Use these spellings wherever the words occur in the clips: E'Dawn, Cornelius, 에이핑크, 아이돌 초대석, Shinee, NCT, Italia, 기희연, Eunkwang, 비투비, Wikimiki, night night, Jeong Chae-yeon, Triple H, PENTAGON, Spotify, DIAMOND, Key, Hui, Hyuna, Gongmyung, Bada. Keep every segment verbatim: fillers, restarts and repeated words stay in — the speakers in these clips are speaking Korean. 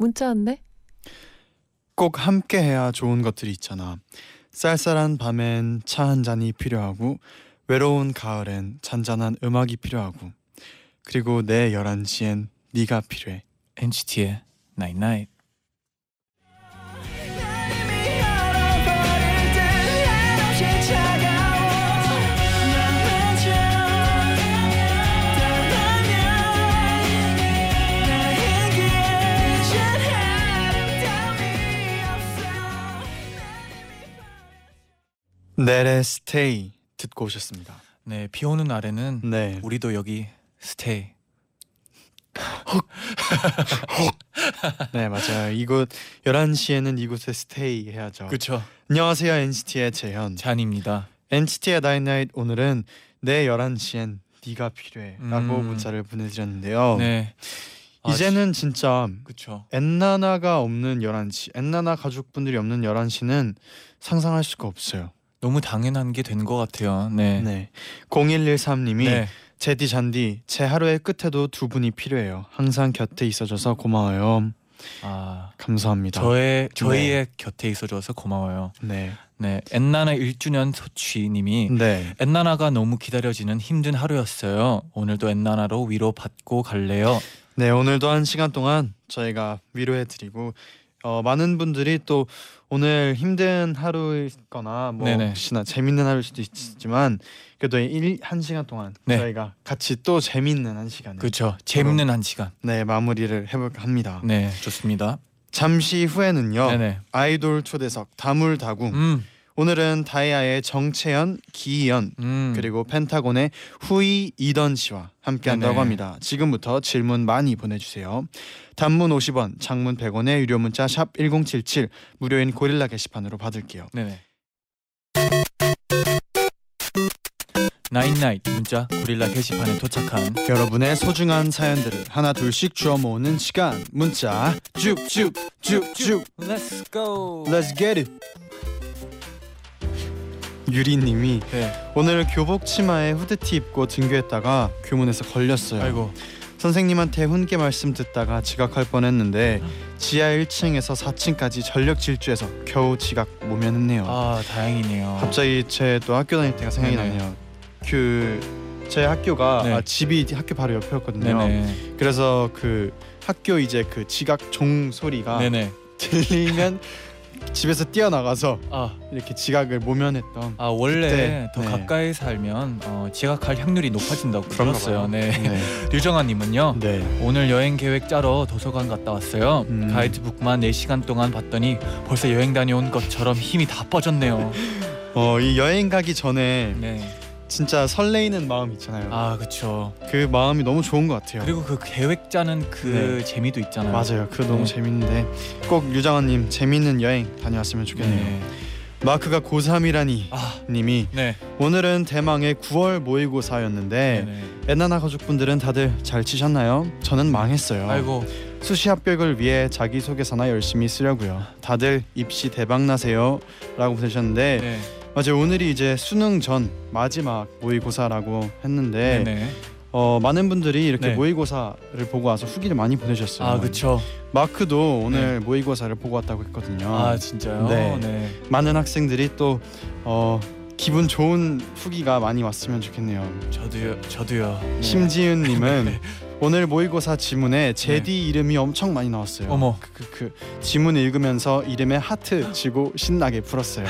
문자 왔네. 꼭 함께해야 좋은 것들이 있잖아. 쌀쌀한 밤엔 차 한 잔이 필요하고 외로운 가을엔 잔잔한 음악이 필요하고 그리고 내 열한 시엔 네가 필요해. 엔시티의 night night. 넬의 스테이 듣고 오셨습니다. 네, 비오는 날에는 네. 우리도 여기 스테이. 네, 맞아요. 이곳 열한 시에는 이곳에 스테이 해야죠. 그렇죠. 안녕하세요, 엔시티의 재현 잔입니다. 엔시티의 나잇나잇 오늘은 내 열한 시엔 네가 필요해 음. 라고 문자를 보내드렸는데요. 네. 이제는 진짜 그쵸. 엔나나가 없는 열한 시, 엔나나 가족분들이 없는 열한 시는 상상할 수가 없어요. 너무 당연한 게 된 것 같아요. 네. 네. 공일일삼 님이 네. 제디 잔디 제 하루의 끝에도 두 분이 필요해요. 항상 곁에 있어줘서 고마워요. 아 감사합니다. 저의 저희의 네. 곁에 있어줘서 고마워요. 네. 네. 엔나나 일 주년 소취님이 네. 엔나나가 너무 기다려지는 힘든 하루였어요. 오늘도 엔나나로 위로 받고 갈래요. 네. 오늘도 한 시간 동안 저희가 위로해드리고. 어, 많은 분들이 또 오늘 힘든 하루이거나 뭐 네네. 혹시나 재밌는 하루일 수도 있지만 그래도 일, 한 시간 동안 네. 저희가 같이 또 재밌는 한 시간을 그렇죠. 재밌는 한 시간 네 마무리를 해볼까 합니다. 네 좋습니다. 잠시 후에는요 네네. 아이돌 초대석 다물다궁 음. 오늘은 다이아의 정채연, 기희연 음. 그리고 펜타곤의 후이, 이던 씨와 함께한다고 네네. 합니다. 지금부터 질문 많이 보내주세요. 단문 오십 원, 장문 백 원의 유료 문자 샵 일공칠칠 무료인 고릴라 게시판으로 받을게요. 네네. 나잇나잇 문자 고릴라 게시판에 도착한 여러분의 소중한 사연들을 하나 둘씩 주워 모으는 시간 문자 쭉쭉쭉쭉 Let's go! Let's get it! 유리님이 네. 오늘 교복 치마에 후드티 입고 등교했다가 교문에서 걸렸어요. 아이고. 선생님한테 훈계 말씀 듣다가 지각할 뻔했는데 지하 일 층에서 사 층까지 전력 질주해서 겨우 지각 모면했네요. 아 다행이네요. 갑자기 제 또 학교 다닐 때가 생각이 네네. 나네요. 그 제 학교가 네. 아, 집이 학교 바로 옆이었거든요. 네네. 그래서 그 학교 이제 그 지각 종 소리가 네네. 들리면 집에서 뛰어나가서 아. 이렇게 지각을 모면했던 아 원래 그때, 더 네. 가까이 살면 어, 지각할 확률이 높아진다고 들었어요. 네. 네. 류정아님은요 네. 오늘 여행 계획 짜러 도서관 갔다 왔어요. 음. 가이드북만 네 시간 동안 봤더니 벌써 여행 다녀온 것처럼 힘이 다 빠졌네요. 어, 이 여행 가기 전에 네. 진짜 설레이는 마음 있잖아요. 아 그렇죠. 그 마음이 너무 좋은 것 같아요. 그리고 그 계획 짜는 그 네. 재미도 있잖아요. 맞아요. 그거 네. 너무 재밌는데 꼭 유정아님 재밌는 여행 다녀왔으면 좋겠네요. 네. 마크가 고삼이라니 아, 님이 네. 오늘은 대망의 구월 모의고사였는데 네네. 엔나나 가족분들은 다들 잘 치셨나요? 저는 망했어요. 아이고. 수시 합격을 위해 자기소개서나 열심히 쓰려고요. 다들 입시 대박나세요 라고 보내셨는데 네. 맞아요. 오늘이 이제 수능 전 마지막 모의고사라고 했는데 어, 많은 분들이 이렇게 네. 모의고사를 보고 와서 후기를 많이 보내주셨어요. 아 그렇죠. 마크도 오늘 네. 모의고사를 보고 왔다고 했거든요. 아 진짜요? 네. 네. 많은 학생들이 또 어, 기분 좋은 후기가 많이 왔으면 좋겠네요. 저도요. 저도요. 네. 심지은님은 네. 오늘 모의고사 지문에 제디 네. 이름이 엄청 많이 나왔어요. 어머. 그, 그, 그 지문 읽으면서 이름에 하트 치고 신나게 풀었어요.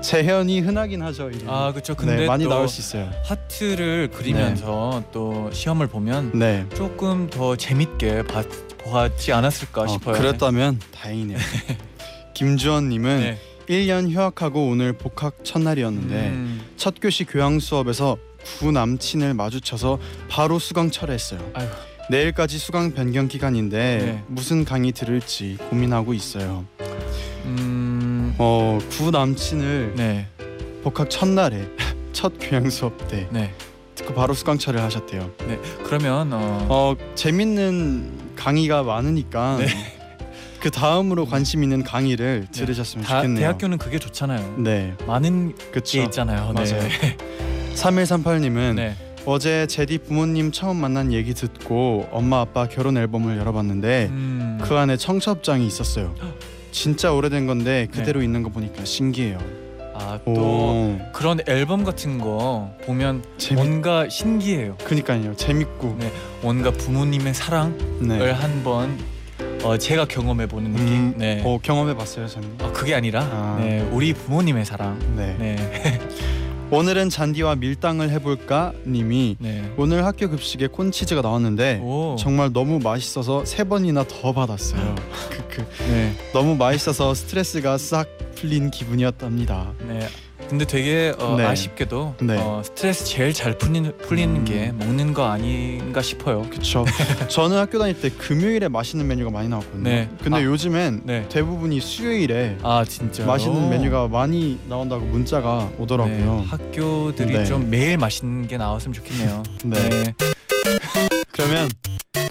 재현이 흔하긴 하죠. 이름. 아 그렇죠. 근데 네, 많이 나올 수 있어요. 하트를 그리면서 네. 또 시험을 보면 네. 조금 더 재밌게 봐, 보았지 않았을까 어, 싶어요. 그랬다면 다행이네요. 김주원님은 네. 일 년 휴학하고 오늘 복학 첫날이었는데 음. 첫 교시 교양 수업에서 구 남친을 마주쳐서 바로 수강 철회했어요. 아이고. 내일까지 수강 변경 기간인데 네. 무슨 강의 들을지 고민하고 있어요. 음... 어, 구 남친을 네. 복학 첫날에 첫 교양 수업 때 네. 듣고 바로 수강차를 하셨대요. 네, 그러면 어... 어 재밌는 강의가 많으니까 네. 그 다음으로 관심 있는 강의를 네. 들으셨으면 다, 좋겠네요. 대학교는 그게 좋잖아요. 네, 많은 그쵸? 게 있잖아요. 맞아요. 네. 삼일삼팔님은 네. 어제 제디 부모님 처음 만난 얘기 듣고 엄마 아빠 결혼 앨범을 열어봤는데 음... 그 안에 청첩장이 있었어요. 진짜 오래된 건데 그대로 네. 있는 거 보니까 신기해요. 아, 또 오. 그런 앨범 같은 거 보면 재밌... 뭔가 신기해요. 그러니까요. 재밌고 네, 뭔가 부모님의 사랑을 네. 한번 어, 제가 경험해보는 느낌. 음, 네. 어, 경험해봤어요 저는. 어, 그게 아니라 아. 네, 우리 부모님의 사랑. 네. 네. 오늘은 잔디와 밀당을 해볼까? 님이 네. 오늘 학교 급식에 콘치즈가 나왔는데 오. 정말 너무 맛있어서 세 번이나 더 받았어요. 네. 너무 맛있어서 스트레스가 싹 풀린 기분이었답니다. 네. 근데 되게 어, 네. 아쉽게도 네. 어, 스트레스 제일 잘 풀리는, 풀리는 음. 게 먹는 거 아닌가 싶어요. 그렇죠. 저는 학교 다닐 때 금요일에 맛있는 메뉴가 많이 나왔거든요. 네. 근데 아. 요즘엔 네. 대부분이 수요일에 아, 진짜요? 맛있는 메뉴가 많이 나온다고 문자가 오더라고요. 네. 학교들이 네. 좀 매일 맛있는 게 나왔으면 좋겠네요. 네. 네. 그러면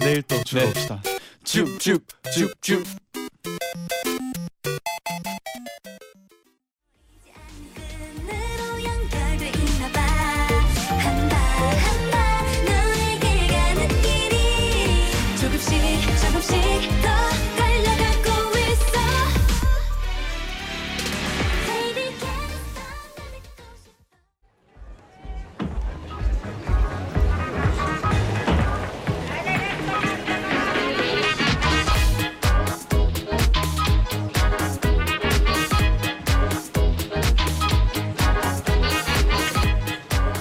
내일 또 주러 네. 옵시다. 쭉쭉쭉쭉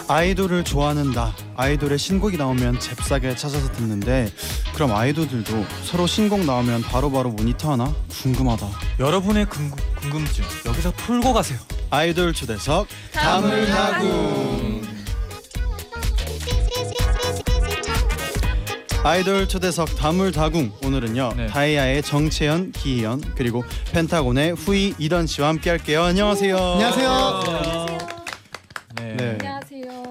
아이돌을 좋아하는다. 아이돌의 신곡이 나오면 잽싸게 찾아서 듣는데 그럼 아이돌들도 서로 신곡 나오면 바로바로 모니터하나? 궁금하다. 여러분의 궁금, 궁금증 여기서 풀고 가세요. 아이돌 초대석 다물다궁. 아이돌 초대석 다물다궁. 오늘은요 네. 다이아의 정채연, 기희연 그리고 펜타곤의 후이, 이던 씨와 함께 할게요. 안녕하세요. 안녕하세요. 안녕하세요. 네. 네.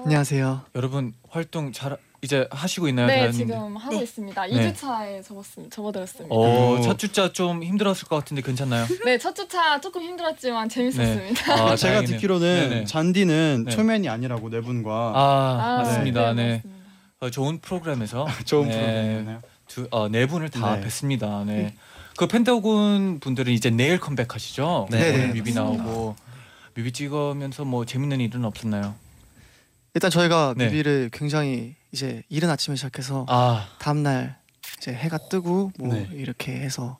안녕하세요. 여러분 활동 잘 이제 하시고 있나요? 네, 다현님들? 지금 하고 어? 있습니다. 네. 이 주차에 접었습니다. 접어들었습니다. 오, 첫 주차 좀 힘들었을 것 같은데 괜찮나요? 네, 첫 주차 조금 힘들었지만 재밌었습니다. 네. 아, 제가 다행이네요. 듣기로는 네네. 잔디는 네. 초면이 아니라고 네 분과 아, 아 맞습니다. 네, 네. 네. 어, 좋은 프로그램에서 좋은 네. 프로그램이네요. 두, 어, 네 분을 다 네. 뵀습니다. 네, 음. 그 펜타곤 분들은 이제 내일 컴백하시죠? 네, 오늘 네. 뮤비 맞습니다. 나오고 뮤비 찍으면서 뭐 재밌는 일은 없었나요? 일단 저희가 네. 뮤비를 굉장히 이제 이른 아침에 시작해서 아. 다음 날 이제 해가 뜨고 뭐 네. 이렇게 해서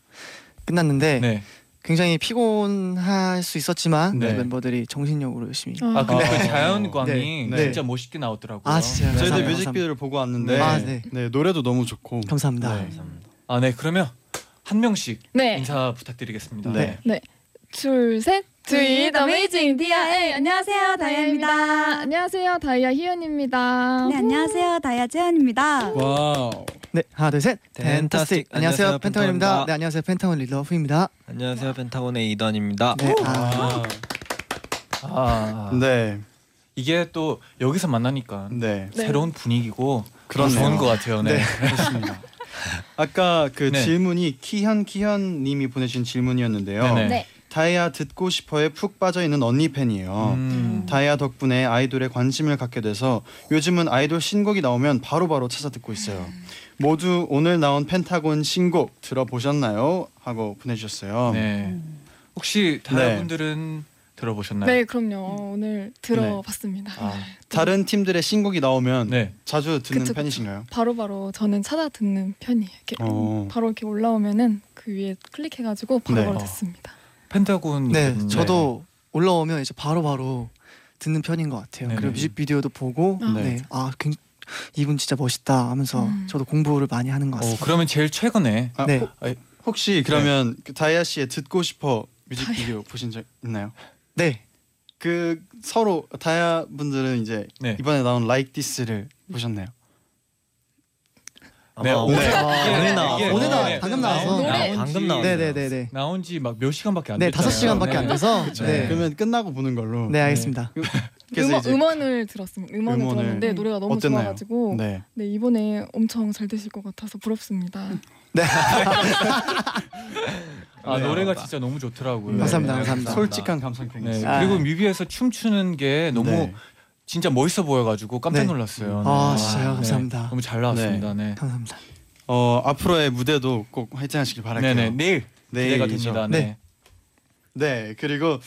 끝났는데 네. 굉장히 피곤할 수 있었지만 네. 멤버들이 정신력으로 열심히. 아, 아 근데 아, 그 자연광이 네. 네. 진짜 멋있게 나오더라고요. 아 진짜요? 저희들 뮤직비디오를 보고 왔는데 아, 네. 네, 노래도 너무 좋고. 감사합니다. 네. 감사합니다. 아 네 그러면 한 명씩 네. 인사 부탁드리겠습니다. 네. 네. 둘, 셋. 투잇 어메이징 디아에 안녕하세요 다이아입니다. 안녕하세요 다이아 희연입니다. 네 안녕하세요 다이아 채연입니다. 와우. 네 하나 둘 셋. 펜타스틱. 안녕하세요 펜타곤입니다. 네 안녕하세요 펜타곤 리더 후입니다. 안녕하세요 펜타곤의 이던입니다. 네. 아. 아. 네. 이게 또 여기서 만나니까 네. 새로운 분위기고 그런 좋은 것 같아요. 네. 네. 좋습니다. 아까 그 네. 질문이 키현 키현 님이 보내신 질문이었는데요. 네네. 네. 다이아 듣고 싶어에 푹 빠져있는 언니 팬이에요. 음. 다이아 덕분에 아이돌에 관심을 갖게 돼서 요즘은 아이돌 신곡이 나오면 바로바로 찾아 듣고 있어요. 모두 오늘 나온 펜타곤 신곡 들어보셨나요? 하고 보내주셨어요. 네. 혹시 다이아분들은 네. 들어보셨나요? 네, 그럼요. 오늘 들어봤습니다. 네. 아. 다른 팀들의 신곡이 나오면 네. 자주 듣는 그쵸, 편이신가요? 바로바로 저는 찾아 듣는 편이에요. 이렇게 어. 바로 이렇게 올라오면은 그 위에 클릭해가지고 바로바로 네. 듣습니다. 펜타곤 네, 네, 저도 올라오면 이제 바로바로 바로 듣는 편인 것 같아요. 네네. 그리고 뮤직비디오도 보고 아, 네. 네. 아 이분 진짜 멋있다 하면서 음. 저도 공부를 많이 하는 것 같습니다. 오, 그러면 제일 최근에 아, 네. 호, 혹시 그러면 네. 다이아 씨의 듣고 싶어 뮤직비디오 다이아. 보신 적 있나요? 네. 그 서로 다이아 분들은 이제 네. 이번에 나온 Like This를 보셨나요? 네, 오늘 나 방금 나와서 방금 나온 네네네 나온 지 막 몇 시간밖에 안 됐어요. 네, 다섯 시간밖에 안 돼서 그러면 끝나고 보는 걸로. 네, 알겠습니다. 그래서 음원을 들었습니다. 음원을 들었는데 노래가 너무 좋아가지고 네, 이번에 엄청 잘 되실 것 같아서 부럽습니다. 네. 아, 네, 노래가 맞다. 진짜 너무 좋더라고요. 감사합니다. 네, 감사합니다. 솔직한 감상 굉장히. 네, 그리고 뮤비에서 춤추는 게 너무 네, 진짜 멋있어 보여가지고 깜짝 놀랐어요. 네. 아, 진짜요? 네. 감사합니다. 너무 잘 나왔습니다. 네. 네. 감사합니다. 어, 앞으로의 무대도 꼭 화이팅하시길 바랄게요. 네네, 내일 기대가 됩니다. 네. 네, 그리고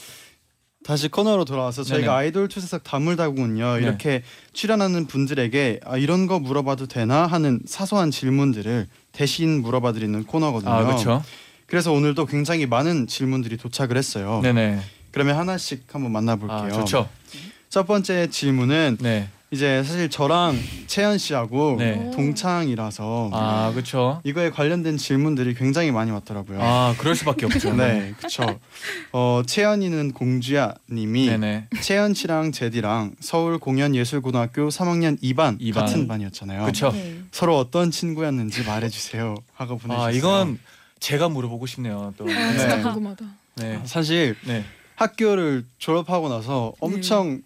다시 코너로 돌아와서 저희가 네네, 아이돌 초대석 다물다군요. 네. 이렇게 출연하는 분들에게 아, 이런 거 물어봐도 되나 하는 사소한 질문들을 대신 물어봐드리는 코너거든요. 아, 그렇죠. 그래서 오늘도 굉장히 많은 질문들이 도착을 했어요. 네네. 그러면 하나씩 한번 만나볼게요. 아, 좋죠. 첫 번째 질문은 네, 이제 사실 저랑 채연 씨하고 네, 동창이라서 아, 그렇죠, 이거에 관련된 질문들이 굉장히 많이 왔더라고요. 아, 그럴 수밖에 없죠. 네, 그렇죠. 어, 채연이는 공주야 님이 네네, 채연 씨랑 제디랑 서울 공연예술고등학교 삼 학년 이 반, 이 반 같은 반이었잖아요. 그렇죠. 네. 서로 어떤 친구였는지 말해주세요 하고 보내주셨어요. 아, 이건 제가 물어보고 싶네요. 또. 아, 진짜 네, 궁금하다. 네, 사실 네, 학교를 졸업하고 나서 엄청 네,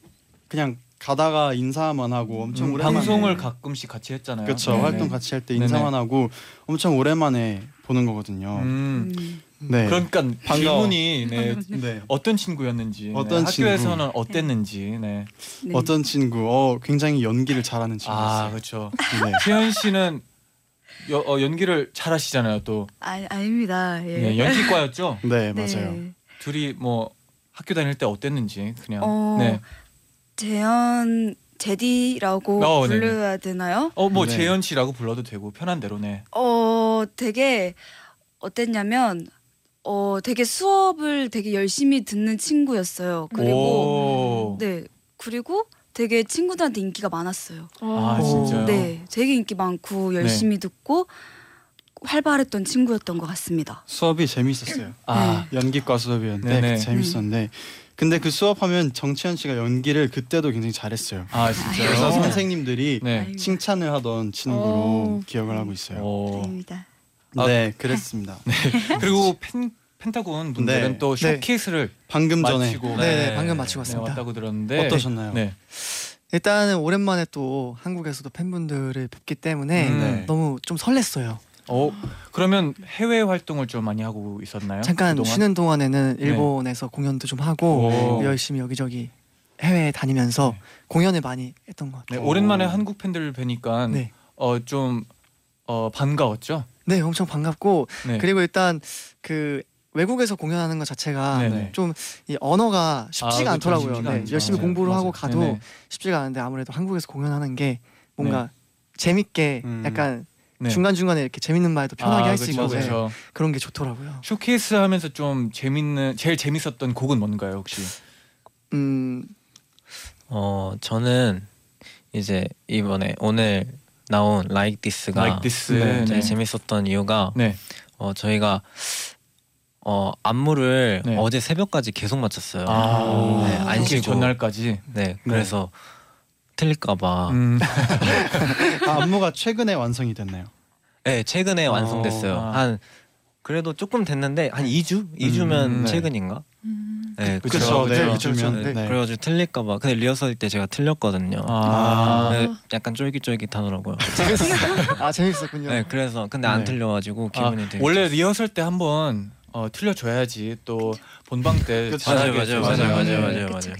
그냥 가다가 인사만 하고 엄청 음, 오랜만에 방송을 가끔씩 같이 했잖아요. 그렇죠. 네네. 활동 같이 할 때 인사만 네네, 하고 엄청 오랜만에 보는 거거든요. 음. 네. 그러니까 반가워. 질문이 네, 네, 어떤 친구였는지, 어떤 네, 친구, 학교에서는 어땠는지, 네, 네, 어떤 친구, 어, 굉장히 연기를 잘하는 친구였어요. 아, 그렇죠. 네. 채연 씨는 여, 어, 연기를 잘하시잖아요, 또. 아, 아닙니다. 예. 네, 연기과였죠? 네, 맞아요. 네. 둘이 뭐 학교 다닐 때 어땠는지 그냥. 어, 네. 재현 제디라고 어, 불러야 네네, 되나요? 어, 뭐 네, 재현 씨라고 불러도 되고 편한 대로네. 어, 되게 어땠냐면 어, 되게 수업을 되게 열심히 듣는 친구였어요. 그리고 오, 네, 그리고 되게 친구들한테 인기가 많았어요. 아, 진짜요? 네, 되게 인기 많고 열심히 네, 듣고 활발했던 친구였던 것 같습니다. 수업이 재밌었어요. 아, 네. 연기과 수업이었는데 재밌었는데 네, 근데 그 수업하면 정채연 씨가 연기를 그때도 굉장히 잘했어요. 아, 진짜요? 그래서 선생님들이 네, 칭찬을 하던 친구로 오, 기억을 하고 있어요. 감사합니다. 네, 아, 그랬습니다. 네. 그리고 팬, 펜타곤 분들은 네, 또 쇼케이스를 네, 방금 마치고 전에 네, 네, 방금 마치고 왔습니다. 네, 왔다고 들었는데 어떠셨나요? 네. 일단은 오랜만에 또 한국에서도 팬분들을 뵙기 때문에 음, 네, 너무 좀 설렜어요. 어, 그러면 해외 활동을 좀 많이 하고 있었나요? 잠깐 그동안? 쉬는 동안에는 일본에서 네, 공연도 좀 하고 오, 열심히 여기저기 해외에 다니면서 네, 공연을 많이 했던 것 같아요. 네, 오랜만에 오, 한국 팬들을 뵈니까 네, 어, 좀 어, 반가웠죠? 네, 엄청 반갑고 네, 그리고 일단 그 외국에서 공연하는 것 자체가 네네, 좀 이 언어가 쉽지가 아, 않더라고요. 네, 열심히 공부를 맞아요, 하고 가도 네네, 쉽지가 않은데 아무래도 한국에서 공연하는 게 뭔가 네, 재밌게 음, 약간 네, 중간중간에 이렇게 재밌는 말도 편하게 아, 할 수 있고 네, 그런 게 좋더라고요. 쇼케이스 하면서 좀 재밌는, 제일 재밌었던 곡은 뭔가요, 혹시? 음, 어, 저는 이제 이번에 오늘 나온 Like This가 like this. 네, 제일 네, 재밌었던 이유가 네, 어, 저희가 어, 안무를 네, 어제 새벽까지 계속 맞췄어요. 아, 네, 안 쉬고 전날까지. 네, 그래서 네, 틀릴까봐. 음. 아, 안무가 최근에 완성이 됐나요? 네, 최근에 완성됐어요. 아, 한 그래도 조금 됐는데 한 이 주? 이 주면 음, 네, 최근인가? 음. 네, 그렇죠. 네, 이 주면. 네. 네. 그래가지고 틀릴까봐. 근데 리허설 때 제가 틀렸거든요. 아, 네, 약간 쫄깃쫄깃하더라고요. 재밌었어요. 아, 재밌었군요. 네, 그래서 근데 안 네, 틀려가지고 기분이 아, 되게. 원래 좋았어요. 리허설 때 한번 어, 틀려줘야지 또 본방 때 맞아요, 맞아요, 맞아요, 맞아요, 맞아요, 맞아요,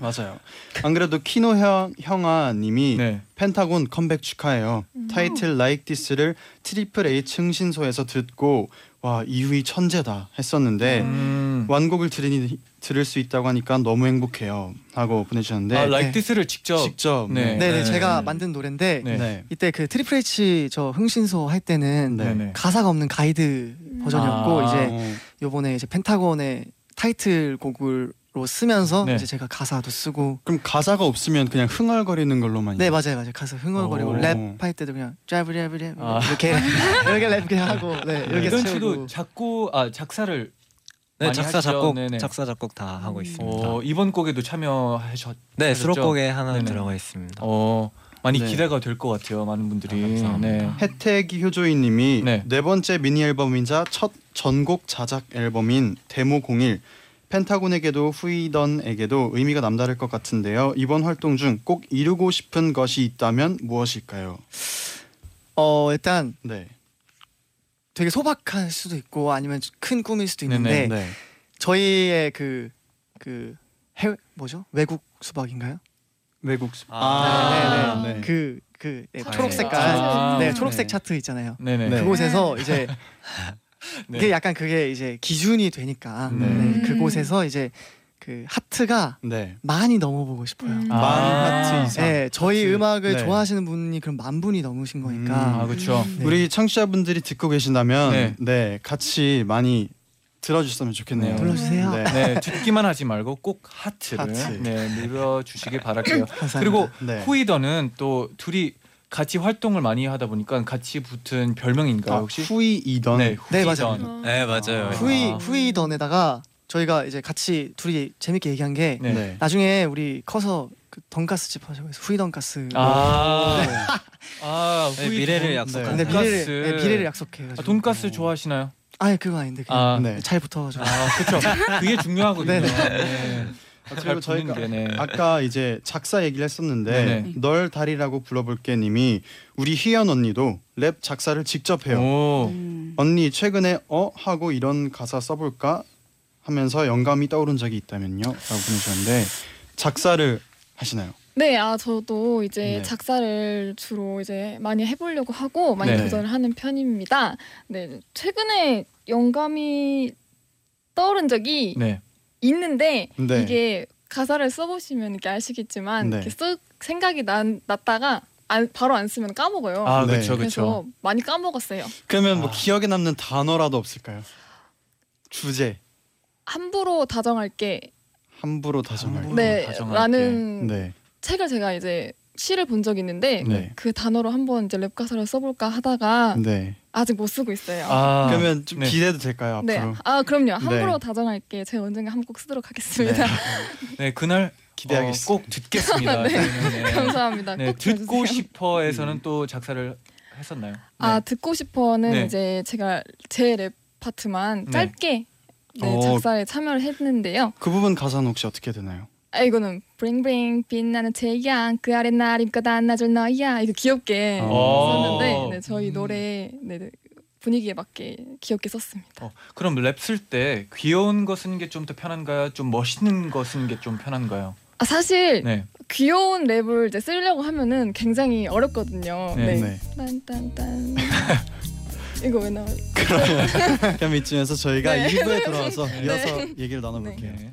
맞아요. 안 그래도 키노 형, 형아님이 네, 펜타곤 컴백 축하해요. 음. 타이틀 Like This를 트리플 H 흥신소에서 듣고 와, 이후이 천재다 했었는데 음, 완곡을 들으니, 들을 수 있다고 하니까 너무 행복해요 하고 보내주셨는데 아, Like This를 네, 직접 직접 네, 네, 네, 네, 네, 제가 만든 노래인데 네, 네, 이때 그 트리플 H 저 흥신소 할 때는 네, 네, 가사가 없는 가이드 버전이었고 아, 이제 어, 요번에 이제 펜타곤의 타이틀곡으로 쓰면서 네, 이제 제가 가사도 쓰고. 그럼 가사가 없으면 그냥 흥얼거리는 걸로만. 네, 맞아요, 맞아요. 가사 흥얼거리고 랩할 때도 그냥 짜브리아브리 아, 이렇게 이렇게 랩 그냥 하고. 네, 이렇게 이런 식으로 작고 아, 작사를 네, 작사 했죠? 작곡 네네, 작사 작곡 다 하고 있습니다. 오, 이번 곡에도 참여하셨. 네, 수록곡에 하나 네네, 들어가 있습니다. 어, 많이 네. 기대가 될 것 같아요. 많은 분들이. 아, 감사합니다. 네. 혜택이 효조이님이 네. 네 번째 미니 앨범이자 첫 전곡 자작 앨범인 데모 공일 펜타곤에게도 후이던에게도 의미가 남다를 것 같은데요. 이번 활동 중 꼭 이루고 싶은 것이 있다면 무엇일까요? 어 일단 네. 되게 소박할 수도 있고 아니면 큰 꿈일 수도 있는데 네. 저희의 그 그 해외 뭐죠? 외국 수박인가요? 외국 수박. 아 네네. 그 그 네, 초록색깔 아 네 초록색 차트 있잖아요. 네네. 그곳에서 이제 네. 그게 약간 그게 이제 기준이 되니까 네. 네. 그곳에서 이제 그 하트가 네. 많이 넘어보고 싶어요. 음. 아 만 하트 이상. 네, 저희 하트. 음악을 네. 좋아하시는 분이 그럼 만 분이 넘으신 거니까. 음. 아 그렇죠. 네. 우리 청취자분들이 듣고 계신다면 네, 네 같이 많이 들어주셨으면 좋겠네요. 눌러주세요. 네. 네, 듣기만 하지 말고 꼭 하트를 하트. 네 눌러주시길 바랄게요. 그리고 네. 후이더는 또 둘이 같이 활동을 많이 하다 보니까 같이 붙은 별명인가요 혹시? 아, 후이던. 네, 후이던. 네 맞아요. 네 맞아요. 아. 후이 후이던에다가 저희가 이제 같이 둘이 재밌게 얘기한 게 네. 나중에 우리 커서 그 돈가스 집 하자고 해서 후이돈가스. 아, 네. 아 후이 네, 미래를 약속하는. 네, 미래를, 네, 미래를 약속해요. 아, 돈가스 좋아하시나요? 아니 그거 아닌데 그냥 아, 네. 잘 붙어가지고. 아 그렇죠. 그게 중요하거든요. 네. 아, 그리고 저희가 네. 아까 이제 작사 얘기를 했었는데 네네. 널 달이라고 불러볼게 님이 우리 희연 언니도 랩 작사를 직접 해요. 오. 언니 최근에 어? 하고 이런 가사 써볼까? 하면서 영감이 떠오른 적이 있다면요? 라고 보내주셨는데 작사를 하시나요? 네, 아 저도 이제 네. 작사를 주로 이제 많이 해보려고 하고 많이 네. 도전을 하는 편입니다. 네, 최근에 영감이 떠오른 적이 네. 있는데 네. 이게 가사를 써보시면 이렇게 아시겠지만 네. 이렇게 쓱 생각이 난, 났다가 안, 바로 안 쓰면 까먹어요. 아, 그렇죠, 네. 그래서 그쵸. 많이 까먹었어요. 그러면 뭐 아. 기억에 남는 단어라도 없을까요? 주제. 함부로 다정할 게. 함부로 다정할 게. 네, 라는 네. 책을 제가 이제 시를 본 적이 있는데 네. 그 단어로 한번 이제 랩 가사를 써볼까 하다가 네. 아직 못 쓰고 있어요. 아, 그러면 좀 네. 기대도 될까요? 앞으로? 네. 아 그럼요. 함부로 네. 다정할게. 제가 언젠가 한번 꼭 쓰도록 하겠습니다. 네, 네 그날 기대하겠습니다. 어, 꼭 듣겠습니다. 네. 네. 감사합니다. 네, 꼭 듣고 들어주세요. 싶어에서는 음. 또 작사를 했었나요? 아 네. 듣고 싶어는 네. 이제 제가 제 랩 파트만 네. 짧게 네, 작사에 참여를 했는데요. 그 부분 가사는 혹시 어떻게 되나요? 아 이거는 브링브링 빛나는 태양 그 아래 날 입가다 안아줄 너야 이거 귀엽게 썼는데 네, 저희 노래 네, 분위기에 맞게 귀엽게 썼습니다. 어, 그럼 랩 쓸 때 귀여운 거 쓰는 게 좀 더 편한가요? 좀 멋있는 거 쓰는 게 좀 편한가요? 아 사실 네. 귀여운 랩을 이제 쓰려고 하면은 굉장히 어렵거든요. 네. 네. 딴딴딴 이거 왜 나와요? 그러면 그럼 이쯤에서 저희가 네. 이 부에 들어와서 네. 이어서 네. 얘기를 나눠볼게요. 네.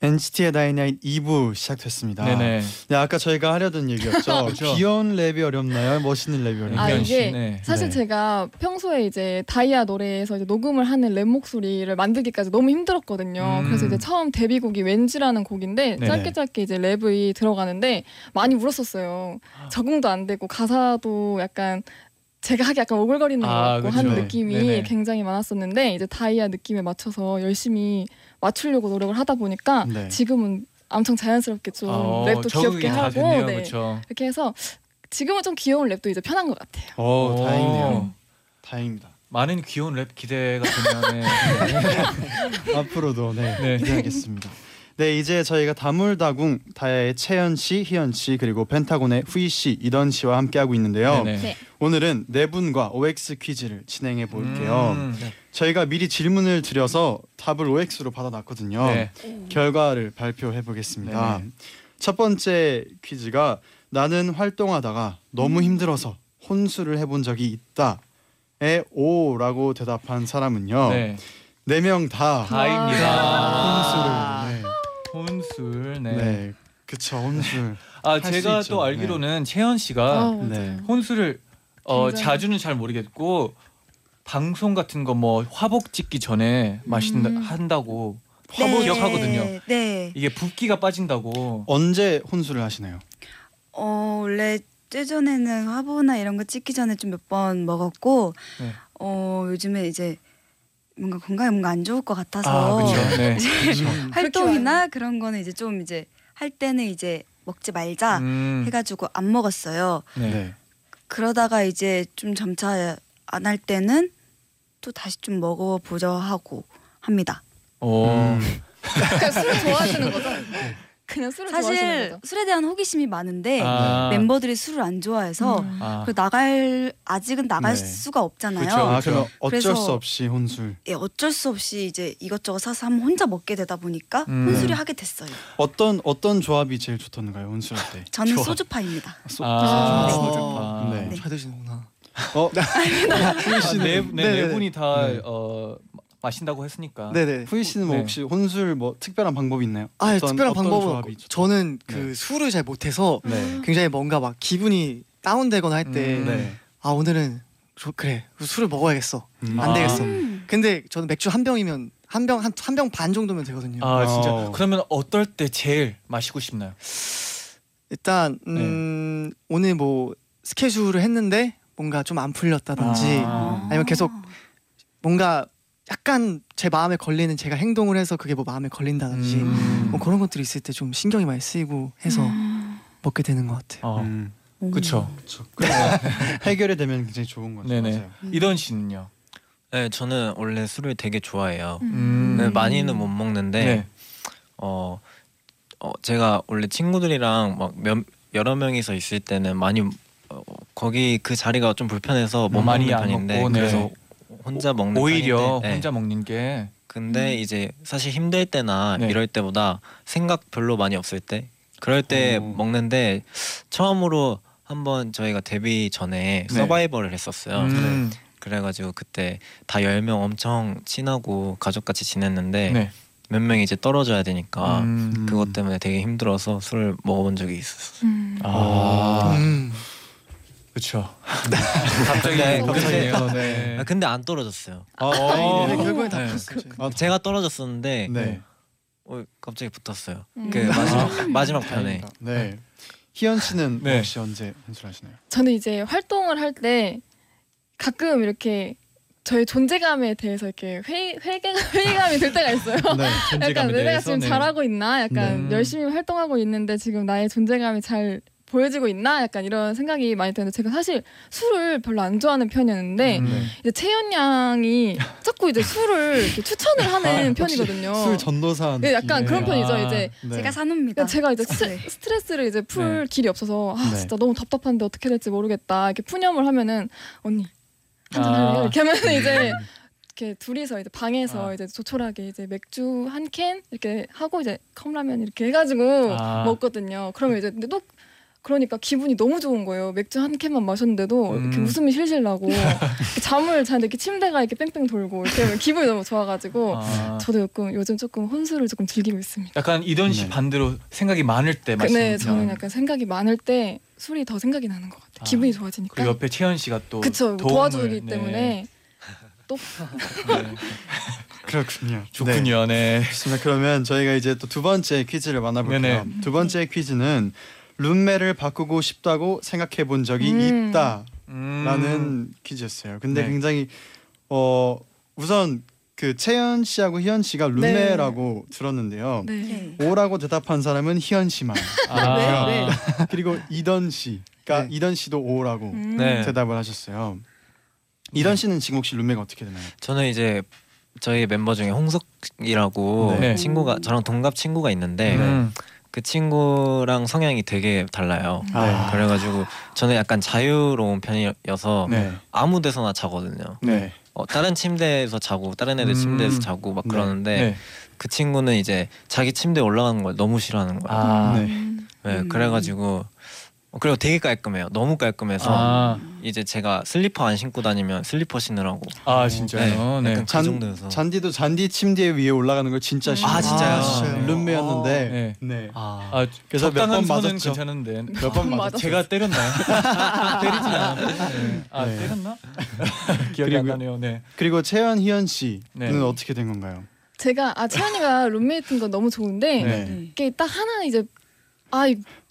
엔시티의 나잇나잇 이 부 시작됐습니다. 네네. 네, 아까 저희가 하려던 얘기였죠. 그렇죠? 귀여운 랩이 어렵나요? 멋있는 랩이 어렵나요? 아, 이게 네. 사실 네. 제가 평소에 이제 다이아 노래에서 이제 녹음을 하는 랩 목소리를 만들기까지 너무 힘들었거든요. 음. 그래서 이제 처음 데뷔곡이 왠지라는 곡인데 네네. 짧게 짧게 이제 랩이 들어가는데 많이 울었었어요. 적응도 안 되고 가사도 약간 제가 하기 약간 오글거리는 것 아, 같고 그렇죠. 한 느낌이 네네. 굉장히 많았었는데 이제 다이아 느낌에 맞춰서 열심히 맞추려고 노력을 하다 보니까 네. 지금은 엄청 자연스럽게 좀 어, 랩도 귀엽게 하고 됐네요, 네. 그렇죠. 이렇게 해서 지금은 좀 귀여운 랩도 이제 편한 것 같아요. 오, 오 다행이네요. 다행입니다. 많은 귀여운 랩 기대가 되면 네. 앞으로도 네, 네. 기대하겠습니다. 네 이제 저희가 다물다궁 다야의 채연 씨, 희연 씨 그리고 펜타곤의 후이 씨, 이던 씨와 함께하고 있는데요. 네. 오늘은 네 분과 오엑스 퀴즈를 진행해 볼게요. 음, 네. 저희가 미리 질문을 드려서 답을 오엑스로 받아놨거든요. 네. 결과를 발표해 보겠습니다. 네. 첫 번째 퀴즈가 나는 활동하다가 너무 음. 힘들어서 혼술을 해본 적이 있다에 오라고 대답한 사람은요. 네. 네 명 다 다입니다. 혼술을. 네. 혼술, 네, 네 그쵸 혼술. 아 제가 또 알기로는 네. 채연 씨가 아, 네. 혼술을 어, 자주는 잘 모르겠고 방송 같은 거 뭐 화복 찍기 전에 마신다 음. 한다고 화복 네. 기억하거든요. 네. 이게 붓기가 빠진다고. 언제 혼술을 하시나요? 어 원래 예전에는 화보나 이런 거 찍기 전에 좀 몇 번 먹었고, 네. 어 요즘에 이제 뭔가 건강에 뭔가 안 좋을 것 같아서 아, 네. 활동이나 그런 거는 이제 좀 이제 할 때는 이제 먹지 말자 음. 해가지고 안 먹었어요. 네. 그러다가 이제 좀 점차 안 할 때는 또 다시 좀 먹어보자 하고 합니다. 오. 그냥 술을 좋아하시는 거죠? 그냥 술을 사실 좋아하시는 거죠? 술에 대한 호기심이 많은데 아. 멤버들이 술을 안 좋아해서 음. 아. 나갈 아직은 나갈 네. 수가 없잖아요. 그렇죠. 아, 그럼 어쩔 수 없이 혼술. 예, 어쩔 수 없이 이제 이것저것 사서 한번 혼자 먹게 되다 보니까 음. 혼술이 하게 됐어요. 어떤 어떤 조합이 제일 좋던가요, 혼술할 때? 저는 조합. 소주파입니다. 소, 아. 소주파. 아. 네. 네. 잘 드시는구나. 어, 후이 씨 네 네 분이 다 어. 마신다고 했으니까. 네네. 후이 씨는 뭐 혹시 네. 혼술 뭐 특별한 방법이 있나요? 아, 어떤, 특별한 방법은 저는 그 네. 술을 잘 못해서 네. 굉장히 뭔가 막 기분이 다운되거나 할 때 아 음, 네. 오늘은 저, 그래 술을 먹어야겠어 음. 안 되겠어. 아. 근데 저는 맥주 한 병이면 한 병 한 한 병 반 정도면 되거든요. 아 진짜. 어. 그러면 어떨 때 제일 마시고 싶나요? 일단 음, 네. 오늘 뭐 스케줄을 했는데 뭔가 좀 안 풀렸다든지 아. 아니면 계속 뭔가 약간 제 마음에 걸리는 제가 행동을 해서 그게 뭐 마음에 걸린다든지 음. 뭐 그런 것들이 있을 때 좀 신경이 많이 쓰이고 해서 음. 먹게 되는 것 같아요. 어. 음. 그렇죠. 해결이 되면 굉장히 좋은 거죠. 네네. 음. 이던 씨는요? 네, 저는 원래 술을 되게 좋아해요. 음. 네, 많이는 못 먹는데 네. 어, 어 제가 원래 친구들이랑 막 몇, 여러 명이서 있을 때는 많이 어, 거기 그 자리가 좀 불편해서 못 음, 먹는 편인데 먹고, 그래서 네. 혼자 먹는 오히려 네. 혼자 먹는 게 근데 음. 이제 사실 힘들 때나 네. 이럴 때보다 생각 별로 많이 없을 때 그럴 때 오. 먹는데 처음으로 한번 저희가 데뷔 전에 네. 서바이벌을 했었어요. 음. 그래가지고 그때 다 열 명 엄청 친하고 가족같이 지냈는데 네. 몇 명이 이제 떨어져야 되니까 음. 그것 때문에 되게 힘들어서 술을 먹어본 적이 있었어요. 음. 아. 음. 그렇죠. 갑자기 갑자기요. 네. 근데 안 떨어졌어요. 아, 결국엔 다 붙었어요. 제가 떨어졌었는데 네. 어, 갑자기 붙었어요. 음. 그 마지막 마지막 편에. 네. 희연 씨는 네. 혹시 언제 혼술하시나요? 저는 이제 활동을 할 때 가끔 이렇게 저의 존재감에 대해서 이렇게 회의, 회의감, 회의감이 들 때가 있어요. 네, 약간 내가 지금 네. 잘하고 있나? 약간 네. 열심히 활동하고 있는데 지금 나의 존재감이 잘 보여지고 있나? 약간 이런 생각이 많이 드는데 제가 사실 술을 별로 안 좋아하는 편이었는데 음, 네. 이제 채연 양이 자꾸 이제 술을 이렇게 추천을 하는 아, 편이거든요. 술 전도사. 네, 약간 그런 편이죠. 아, 이제 네. 제가 사놉니다. 제가 이제 스트레, 스트레스를 이제 풀 네. 길이 없어서 아 네. 진짜 너무 답답한데 어떻게 될지 모르겠다. 이렇게 푸념을 하면은 언니 한잔 할래요? 아. 이렇게 하면 이제 이렇게 둘이서 이제 방에서 아. 이제 조촐하게 이제 맥주 한 캔 이렇게 하고 이제 컵라면 이렇게 해가지고 아. 먹거든요. 그러면 이제 근데 또 그러니까 기분이 너무 좋은 거예요. 맥주 한 캔만 마셨는데도 음. 이렇게 웃음이 실실 나고 이렇게 잠을 자는데 이렇게 침대가 이렇게 뺑뺑 돌고 이렇게 기분이 너무 좋아가지고 아. 저도 조금 요즘 조금 혼술을 조금 즐기고 있습니다. 약간 이던 씨 네. 반대로 생각이 많을 때 마시는. 네, 저는 약간 생각이 많을 때 술이 더 생각이 나는 것 같아요. 아. 기분이 좋아지니까. 그리고 옆에 채연 씨가 또 그쵸, 도움을, 도와주기 네. 때문에 또. 네. 그렇군요. 좋군요. 네. 네. 그러면 저희가 이제 또 두 번째 퀴즈를 만나볼게요. 네네. 두 번째 퀴즈는. 룸메를 바꾸고 싶다고 생각해 본 적이 음. 있다 라는 음. 퀴즈였어요. 근데 네. 굉장히 어 우선 그 채연 씨하고 희연 씨가 룸메라고 네. 들었는데요. 네. 오라고 대답한 사람은 희연 씨만. 아. 네. 네. 그리고 이던 씨가 네. 이던 씨도 오라고 음. 대답을 하셨어요. 이던 씨는 지금 혹시 룸메가 어떻게 되나요? 저는 이제 저희 멤버 중에 홍석이라고 네. 친구가 저랑 동갑 친구가 있는데 음. 그 친구랑 성향이 되게 달라요. 아. 그래가지고 저는 약간 자유로운 편이어서 네. 아무 데서나 자거든요. 네. 어, 다른 침대에서 자고 다른 애들 음. 침대에서 자고 막 그러는데 네. 네. 그 친구는 이제 자기 침대에 올라가는 걸 너무 싫어하는 거예요. 아. 네. 네, 그래가지고 그리고 되게 깔끔해요. 너무 깔끔해서 아. 이제 제가 슬리퍼 안 신고 다니면 슬리퍼 신으라고. 아 진짜요? 네. 네. 그 정도에서. 잔디도 잔디 침대 위에 올라가는 걸 진짜 싫어. 아 진짜요? 아, 진짜요? 룸메였는데. 네. 네. 아 그래서 몇 번 맞았죠. 괜찮은데 몇 번 맞았. 제가 때렸나요? 때리진 않았는데. 네. 아 네. 때렸나? 기억이 안 나네요. 네. 그리고 채연, 희연 씨는 네. 어떻게 된 건가요? 제가 아 채연이가 룸메이트인 건 너무 좋은데 네. 이게 딱 하나 이제 아.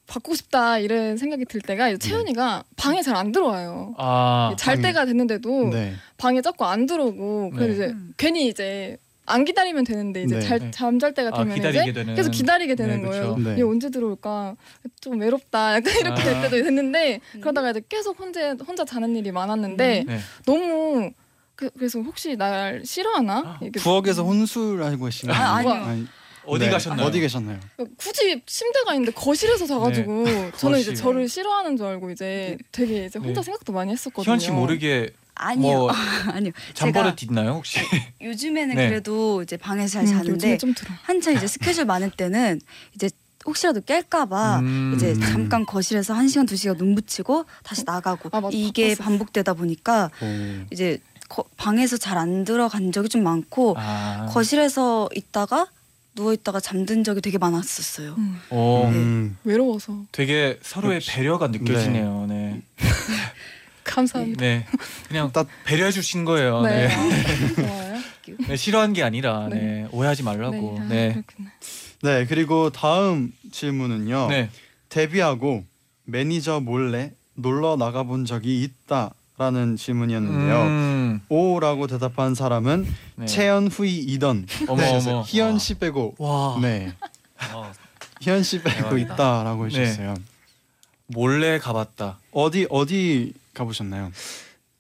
바꾸고 싶다 이런 생각이 들 때가 네. 채연이가 방에 잘 안 들어와요. 아, 잘 방이... 때가 됐는데도 네. 방에 자꾸 안 들어오고 그래서 네. 이제 음. 괜히 이제 안 기다리면 되는데 이제 네. 잘, 잠잘 때가 되면 아, 이제 되는... 계속 기다리게 되는 네, 거예요. 네. 얘 언제 들어올까? 좀 외롭다. 약간 이렇게 아. 될 때도 있었는데 음. 그러다가 이제 계속 혼자 혼자 자는 일이 많았는데 음. 네. 너무 그, 그래서 혹시 날 싫어하나? 아, 부엌에서 혼술하고 계시나요? 아, 아니요. 아니. 어디 네. 가셨나요? 어디 계셨나요? 굳이 침대가 있는데 거실에서 자가지고 네. 저는 이제 저를 싫어하는 줄 알고 이제 되게 이제 혼자 네. 생각도 많이 했었거든요. 희연 씨 모르게 아니요, 뭐 아니요. 잠버릇 있나요 혹시? 요즘에는 네. 그래도 이제 방에서 잘 자는데 음, 한참 이제 스케줄 많을 때는 이제 혹시라도 깰까봐 음... 이제 잠깐 거실에서 한 시간 두 시간 눈 붙이고 다시 나가고 아, 맞다, 이게 바빴어. 반복되다 보니까 오. 이제 거, 방에서 잘 안 들어간 적이 좀 많고 아. 거실에서 있다가 누워있다가 잠든 적이 되게 많았었어요. 음. 오, 네. 음. 외로워서. 되게 서로의 역시. 배려가 느껴지네요. 네. 네. 감사합니다. 네, 그냥 딱 배려해 주신 거예요. 네. 네. 네, 싫어한 게 아니라 네. 네. 오해하지 말라고. 네. 네. 아, 네, 그리고 다음 질문은요. 네. 데뷔하고 매니저 몰래 놀러 나가본 적이 있다. 라는 질문이었는데요. 음. 오라고 대답한 사람은 네. 채연, 후이, 이던 어머어머 네. 희연 씨 빼고 와. 네 와. 희연 씨 빼고 대박이다. 있다라고 해주셨어요. 네. 몰래 가봤다. 어디 어디 가보셨나요?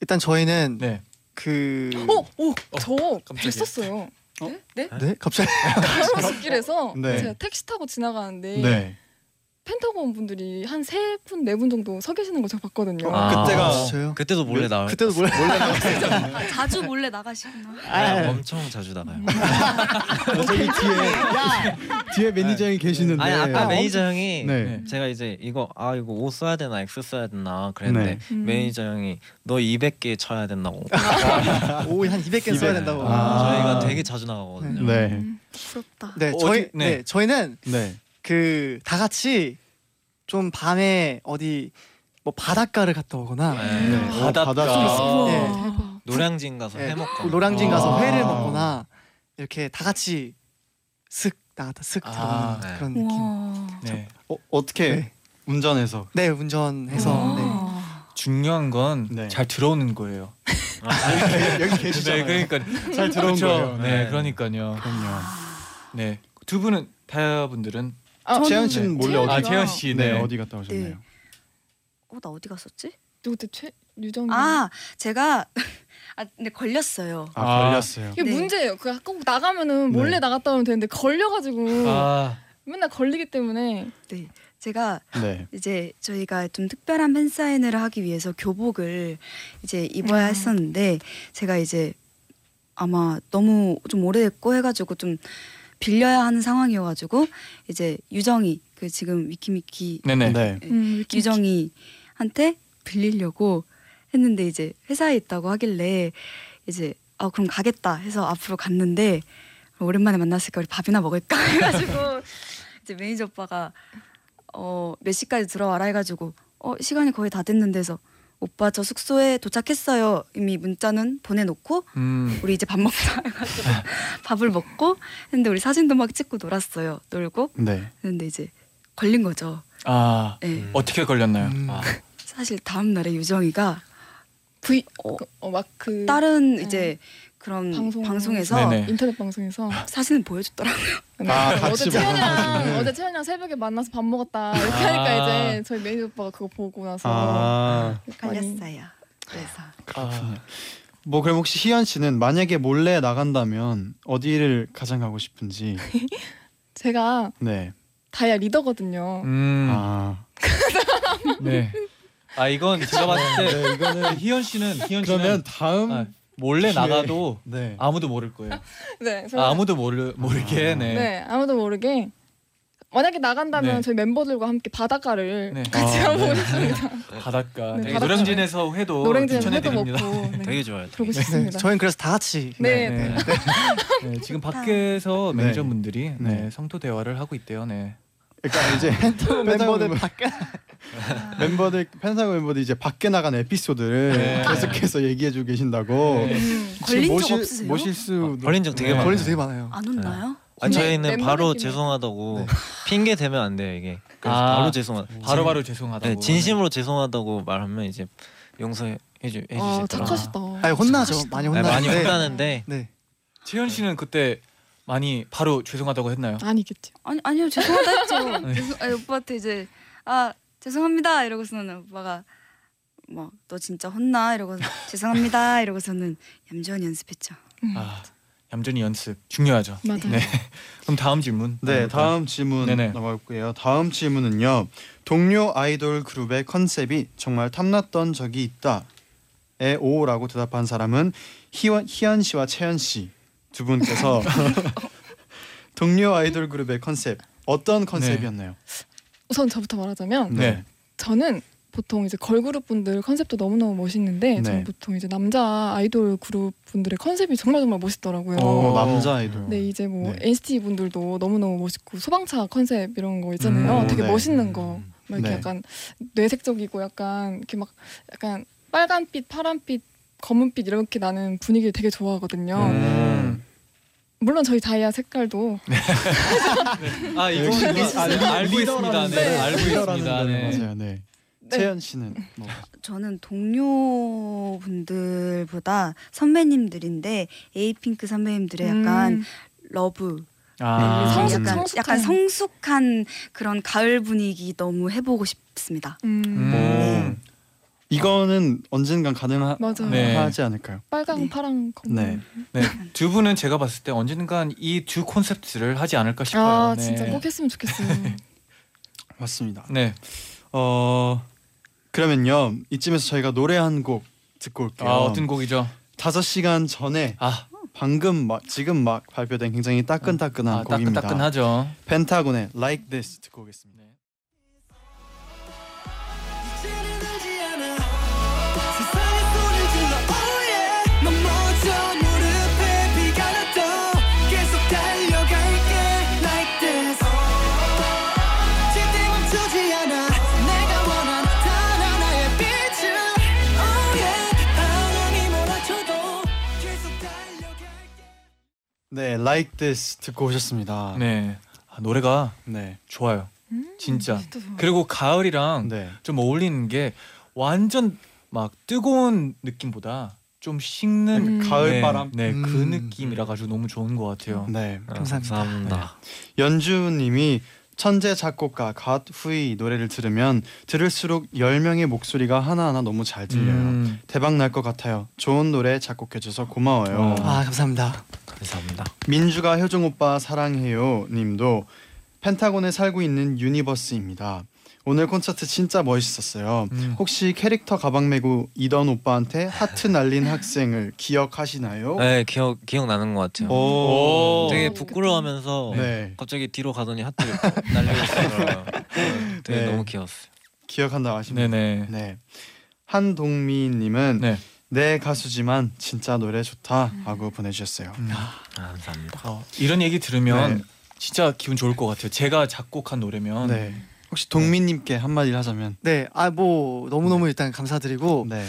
일단 저희는 네. 그 어, 어, 저 뵀었어요. 어? 네? 네? 네? 갑자기 가로수길에서 네. 제가 택시 타고 지나가는데. 네. 펜타곤 분들이 한 세 분, 네 분 정도 서 계시는 거 제가 봤거든요. 아, 그때가 아, 그때도 몰래 나와요. 그때도 몰래 나가요. 자주 몰래 나가시구나. 아, 엄청 자주 나가요. 저기 뒤에 야! 뒤에 매니저 형이 계시는데. 아니, 아까 아, 매니저 형이 네. 제가 이제 이거 아 이거 O 써야 되나 X 써야 되나 그랬는데 네. 매니저 형이 너 이백 개 쳐야 된다고. 오, 한 이백 개 써야 된다고. 아, 저희가 되게 자주 나가거든요. 네. 음, 부럽다. 네, 저희 어디, 네. 네, 저희는 네. 그 다 같이 좀 밤에 어디 뭐 바닷가를 갔다 오거나 네. 네. 바닷가, 바닷가. 네. 노량진 가서 네. 회 먹고 노량진 가서 회를 먹거나 이렇게 다 같이 슥 나갔다 슥 들어오는 네. 그런 느낌. 네. 어, 어떻게 네. 운전해서? 네, 운전해서. 네. 중요한 건 잘 네. 들어오는 거예요. 아, 여기, 여기 계시잖아요. 네, 그러니까 잘 들어온 그렇죠? 거예요. 네, 네. 그러니까요. 그럼요. 네, 두 분은 다이아 분들은. 아, 채연 씨는 몰래 어디? 아, 채연 씨, 네. 네 어디 갔다 오셨나요? 네. 어, 나 어디 갔었지? 그때 최 유정. 아, 제가 아, 근데 걸렸어요. 아, 아 걸렸어요. 이게 네. 문제예요. 그 꼭 나가면은 몰래 네. 나갔다 오면 되는데 걸려가지고 아. 맨날 걸리기 때문에. 네, 제가 네. 이제 저희가 좀 특별한 팬 사인을 하기 위해서 교복을 이제 입어야 아. 했었는데 제가 이제 아마 너무 좀 오래됐고 해가지고 좀. 빌려야 하는 상황이어가지고 이제 유정이 그 지금 위키미키 네네. 네. 음, 유정이한테 빌리려고 했는데 이제 회사에 있다고 하길래 이제 아 그럼 가겠다 해서 앞으로 갔는데 오랜만에 만났으니까 우리 밥이나 먹을까 해가지고 이제 매니저 오빠가 어 몇 시까지 들어와라 해가지고 어 시간이 거의 다 됐는데서 오빠 저 숙소에 도착했어요. 이미 문자는 보내놓고 음. 우리 이제 밥 먹자 해가지고 밥을 먹고 근데 우리 사진도 막 찍고 놀았어요. 놀고 네. 근데 이제 걸린 거죠. 아 네. 어떻게 걸렸나요? 음. 아. 사실 다음 날에 유정이가 V 어, 어, 막 그 다른 네. 이제 그런 방송, 방송에서 네네. 인터넷 방송에서 사진을 보여줬더라고요. 아, 어제 채연이랑 어제 채연이랑 새벽에 만나서 밥 먹었다 이렇게 아 하니까 이제 저희 매니저 오빠가 그거 보고 나서 아 걸렸어요. 그래서 그렇군요. 아 뭐 그럼 혹시 희연 씨는 만약에 몰래 나간다면 어디를 가장 가고 싶은지? 제가 네 다이아 리더거든요. 음. 아 네. 아 이건 제가 봤을 때 네, 이거는 희연 씨는 희연 씨는 그러면 다음 아. 몰래 나가도 네. 아무도 모를 거예요. 네, 아, 아무도 모르 모르게. 아, 네. 네, 아무도 모르게. 만약에 나간다면 네. 저희 멤버들과 함께 바닷가를 네. 같이 가보고 아, 싶습니다. 네. 바닷가. 네, 네. 노량진에서 회도 노량진에서 회도 먹고 네. 되게 좋아요. 되게. 네. 저희는 그래서 다 같이. 네. 네. 네. 네. 네. 네. 지금 밖에서 네. 매니저분들이 네. 네. 성토 대화를 하고 있대요. 네. 그러니까 이제 펜타곤 멤버들 밖에 멤버들 펜타곤 멤버들 이제 밖에 나간 에피소드를 네. 계속해서 얘기해주고 계신다고. 네. 걸린 적 모실, 없으세요? 모실 수 아, 걸린 적 되게 네. 많아요. 걸린 적 되게 많아요. 안 웃나요? 아니, 저희는 바로 느낌이... 죄송하다고 네. 핑계 대면 안 돼요 이게. 그래서 아, 바로 죄송하다. 바로바로 바로 죄송하다고. 네, 진심으로 죄송하다고 말하면 이제 용서해 주 해주시더라. 아, 착하시다. 아니 혼나죠. 착하시다. 많이 혼나. 많이 혼나는데. 네. 채연 씨는 그때 많이 바로 죄송하다고 했나요? 아니겠죠. 아니 아니요 죄송하다 했죠. 네. 죄송, 아니, 오빠한테 이제 아 죄송합니다 이러고서는 오빠가 막 너 진짜 혼나 이러고 죄송합니다 이러고서는 얌전히 연습했죠. 아. 얌전히 연습 중요하죠. 맞아요. 네. 그럼 다음 질문. 네, 다음 질문 넘어갈게요. 다음 질문은요. 동료 아이돌 그룹의 컨셉이 정말 탐났던 적이 있다에 오라고 대답한 사람은 희원, 희연 씨와 채연 씨 두 분께서 동료 아이돌 그룹의 컨셉 어떤 컨셉이었나요? 네. 우선 저부터 말하자면 네. 저는 보통 이제 걸그룹 분들 컨셉도 너무너무 멋있는데 네. 저는 보통 이제 남자 아이돌 그룹 분들의 컨셉이 정말 정말 멋있더라고요. 오, 남자 아이돌. 네, 이제 뭐 네. 엔시티 분들도 너무너무 멋있고 소방차 컨셉 이런 거 있잖아요. 음, 되게 네. 멋있는 거. 막 이렇게 네. 약간 뇌색적이고 약간 이렇게 막 약간 빨간빛, 파란빛, 검은빛 이렇게 나는 분위기를 되게 좋아하거든요. 음. 물론 저희 다이아 색깔도 네. 아, 이거 알고 있습니다. 네, 알고 있습니다. 네. 맞아요. 네. 네. 채연 씨는 뭐? 저는 동료분들보다 선배님들인데 에이핑크 선배님들의 음. 약간 러브 아. 네. 성숙, 약간, 성숙한. 약간 성숙한 그런 가을 분위기 너무 해보고 싶습니다. 음. 음. 네. 이거는 언젠간 가능하지 네. 않을까요? 빨강, 네. 파랑, 검은 네. 네. 두 분은 제가 봤을 때 언젠간 이 두 콘셉트를 하지 않을까 싶어요. 아, 네. 진짜 꼭 했으면 좋겠어요. 맞습니다. 네. 어... 그러면요 이쯤에서 저희가 노래 한 곡 듣고 올게요. 아, 어떤 곡이죠? 다섯 시간 전에 아. 방금 막 지금 막 발표된 굉장히 따끈따끈한 아, 곡입니다. 따끈따끈하죠. 펜타곤의 Like This 듣고 오겠습니다. 네. 네, Like This 듣고 오셨습니다. 네, 아, 노래가 네 좋아요. 음, 진짜. 진짜 좋아요. 그리고 가을이랑 네. 좀 어울리는 게 완전 막 뜨거운 느낌보다 좀 식는 음. 가을 바람. 네, 음. 그 느낌이라 가지고 너무 좋은 것 같아요. 네, 감사합니다. 감사합니다. 네. 연주님이 천재 작곡가 갓 후이 노래를 들으면 들을수록 열 명의 목소리가 하나하나 너무 잘 들려요. 음. 대박 날 것 같아요. 좋은 노래 작곡해줘서 고마워요. 어. 아, 감사합니다. 감사합니다. 민주가 효정 오빠 사랑해요 님도 펜타곤에 살고 있는 유니버스입니다. 오늘 콘서트 진짜 멋있었어요. 음. 혹시 캐릭터 가방 메고 이던 오빠한테 하트 날린 학생을 기억하시나요? 네, 기억 기억나는 것 같아요. 오. 되게 부끄러워하면서 네. 갑자기 뒤로 가더니 하트를 날리고 있어요. 되게 네. 너무 귀여웠어요. 기억한다고 하십니다. 네네. 네. 한동미님은 네. 네 가수지만 진짜 노래 좋다 하고 보내주셨어요. 음. 아, 감사합니다. 어, 이런 얘기 들으면 네. 진짜 기분 좋을 것 같아요. 제가 작곡한 노래면 네. 혹시 동민님께 네. 한마디를 하자면 네, 아 뭐 너무너무 네. 일단 감사드리고 네.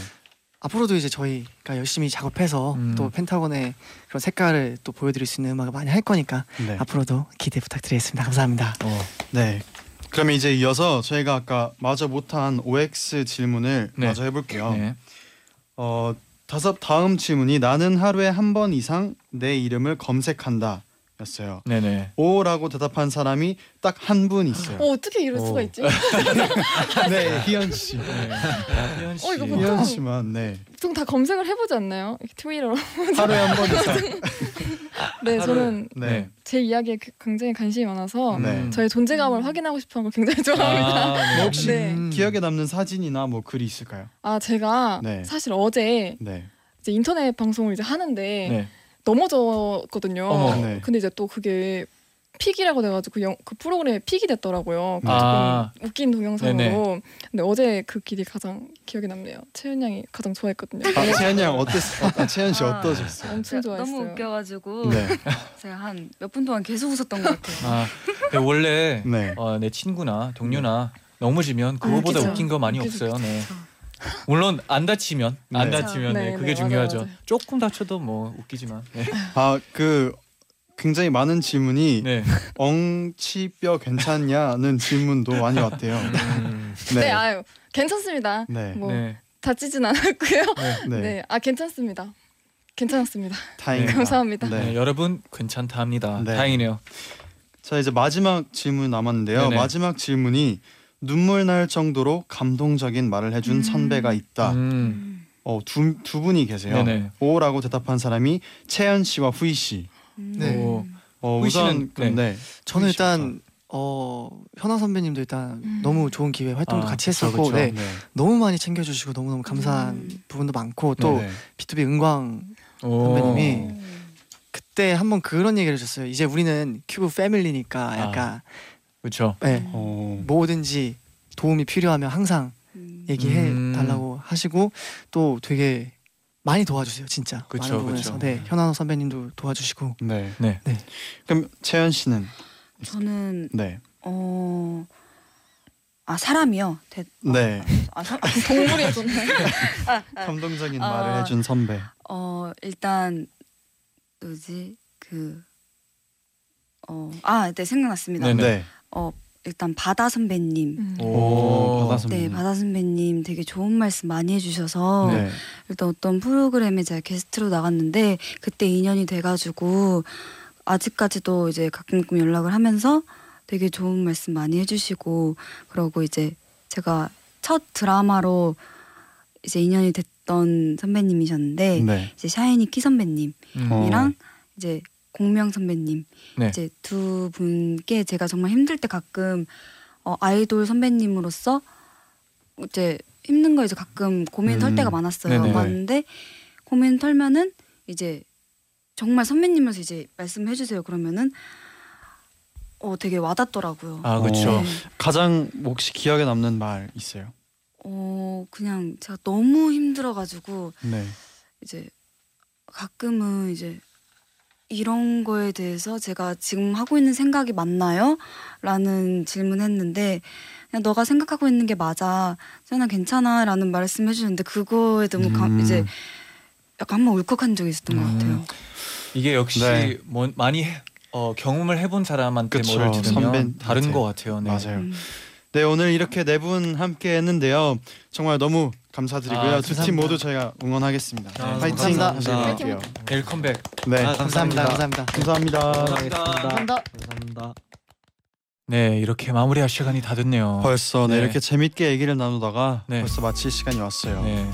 앞으로도 이제 저희가 열심히 작업해서 음. 또 펜타곤의 그런 색깔을 또 보여드릴 수 있는 음악을 많이 할 거니까 네. 앞으로도 기대 부탁드리겠습니다. 감사합니다. 어. 네. 그러면 이제 이어서 저희가 아까 마저 못한 오엑스 질문을 네. 마저 해볼게요. 네. 어, 다섯 다음 질문이 나는 하루에 한 번 이상 내 이름을 검색한다 였어요. 네네. 오라고 대답한 사람이 딱 한 분 있어요. 어, 어떻게 이럴 오. 수가 있지? 네, 희연 씨. 네. 희연 씨. 어, 이거 보통 희연 씨만 네. 보통 다 검색을 해보지 않나요? 트위터로. 하루에 한 번 이상. 네, 저는 네. 제 이야기에 굉장히 관심이 많아서 네. 저의 존재감을 음. 확인하고 싶은 걸 굉장히 좋아합니다. 아, 네. 혹시 네. 기억에 남는 사진이나 뭐 글이 있을까요? 아, 제가 네. 사실 어제 네. 이제 인터넷 방송을 이제 하는데 네. 넘어졌거든요. 어머, 네. 근데 이제 또 그게 픽이라고 돼가지고 영, 그 프로그램에 픽이 됐더라고요. 아. 조금 웃긴 동영상으로. 네네. 근데 어제 그 길이 가장 기억에 남네요. 채연 양이 가장 좋아했거든요. 아, 채연 양 어땠어요? 아, 채연 씨 아, 어떠셨어요? 엄청 좋아했어요. 너무 웃겨가지고 네. 제가 한 몇 분 동안 계속 웃었던 것 같아요. 아, 근데 원래 네. 어, 내 친구나 동료나 넘어지면 그거보다 아, 웃긴 거 많이 그쵸, 없어요. 그쵸, 그쵸. 네. 물론 안 다치면 안 네. 다치면 네, 네, 그게 네, 중요하죠. 맞아, 맞아. 조금 다쳐도 뭐 웃기지만. 네. 아, 그 굉장히 많은 질문이 네. 엉치뼈 괜찮냐는 질문도 많이 왔대요. 음. 네. 네, 아유 괜찮습니다. 네. 뭐 네. 다치진 않았고요. 네. 네. 네, 아 괜찮습니다. 괜찮았습니다. 다행이다. 감사합니다. 네. 네, 여러분 괜찮답니다. 네. 다행이네요. 자, 이제 마지막 질문 남았는데요. 네네. 마지막 질문이 눈물 날 정도로 감동적인 말을 해준 음. 선배가 있다. 음. 어, 두, 두 분이 계세요. 네네. 오라고 대답한 사람이 채연 씨와 후이 씨. 음. 네. 오. 어, 후이 씨는 네. 네. 저는 일단 어, 현아 선배님도 일단 음. 너무 좋은 기회 활동도 아, 같이 했었고 그쵸, 그쵸. 네. 네. 너무 많이 챙겨주시고 너무너무 감사한 음. 부분도 많고 또 네네. 비투비 은광 선배님이 오. 그때 한번 그런 얘기를 해줬어요. 이제 우리는 큐브 패밀리니까 약간 아, 그렇죠. 네, 뭐든지 도움이 필요하면 항상 얘기해 음. 달라고 하시고 또 되게 많이 도와주세요, 진짜. 그쵸, 많은 부분에서. 네, 현아 선배님도 도와주시고. 네, 네. 네. 그럼 채연 씨는? 저는 네. 어. 아 사람이요? 대... 네. 아, 사... 아 동물이었네. 아, 아. 감동적인 아, 말을 해준 선배. 어 일단 뭐지 그 어 아 네 생각났습니다. 네네. 어 일단 바다 선배님. 음. 오, 바다 선배님. 네 바다 선배님 되게 좋은 말씀 많이 해주셔서 네. 일단 어떤 프로그램에 제가 게스트로 나갔는데 그때 인연이 돼가지고 아직까지도 이제 가끔 가끔 연락을 하면서. 되게 좋은 말씀 많이 해주시고 그러고 이제 제가 첫 드라마로 이제 인연이 됐던 선배님이셨는데 네. 이제 샤이니 키 선배님이랑 음. 이제 공명 선배님 네. 이제 두 분께 제가 정말 힘들 때 가끔 어, 아이돌 선배님으로서 이제 힘든 거 이제 가끔 고민 음. 털 때가 많았어요. 네네. 많은데 고민 털면은 이제 정말 선배님으로서 이제 말씀해 주세요. 그러면은. 어 되게 와닿더라고요. 아 그렇죠. 네. 가장 혹시 기억에 남는 말 있어요? 어 그냥 제가 너무 힘들어가지고 네. 이제 가끔은 이제 이런 거에 대해서 제가 지금 하고 있는 생각이 맞나요? 라는 질문했는데 그냥 너가 생각하고 있는 게 맞아. 쟤나 괜찮아. 라는 말씀해 주셨는데 그거에 너무 음. 감, 이제 약간 한번 울컥한 적이 있었던 음. 것 같아요. 이게 역시 네. 뭐, 많이 해. 어 경험을 해본 사람한테 그쵸, 뭐를 들으면 다른 맞아요. 것 같아요. 네. 맞아요. 음. 네 오늘 이렇게 네 분 함께 했는데요. 정말 너무 감사드리고요. 아, 두 팀 모두 저희가 응원하겠습니다. 아, 파이팅! 감사합니다. 웰컴백. 네 아, 감사합니다. 감사합니다. 감사합니다. 감사합니다. 감사합니다. 감사합니다. 네 이렇게 마무리할 시간이 다 됐네요. 벌써 네, 네. 이렇게 재밌게 얘기를 나누다가 네. 벌써 마칠 시간이 왔어요. 네.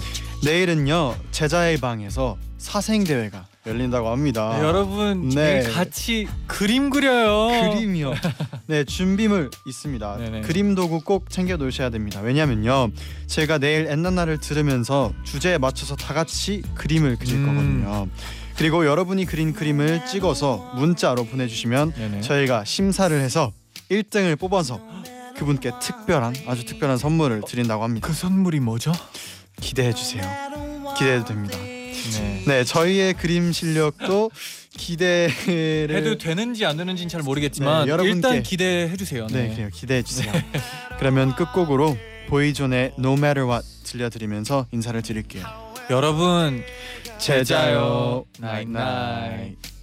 내일은요 제자의 방에서 사생대회가 열린다고 합니다. 네, 여러분 네. 같이 그림 그려요. 그림이요. 네 준비물 있습니다. 네네. 그림 도구 꼭 챙겨 놓으셔야 됩니다. 왜냐면요 제가 내일 엔나나를 들으면서 주제에 맞춰서 다 같이 그림을 그릴 음. 거거든요. 그리고 여러분이 그린 그림을 찍어서 문자로 보내주시면 네네. 저희가 심사를 해서 일 등을 뽑아서 그분께 특별한 아주 특별한 선물을 드린다고 합니다. 그 선물이 뭐죠? 기대해주세요. 기대해도 됩니다. 네. 네, 저희의 그림 실력도 기대를 해도 되는지 안 되는지는 잘 모르겠지만 네, 여러분께 일단 기대해주세요. 네, 네 그래요. 기대해주세요. 네. 그러면 끝곡으로 보이존의 No Matter What 들려드리면서 인사를 드릴게요. 여러분 제자요. Night Night.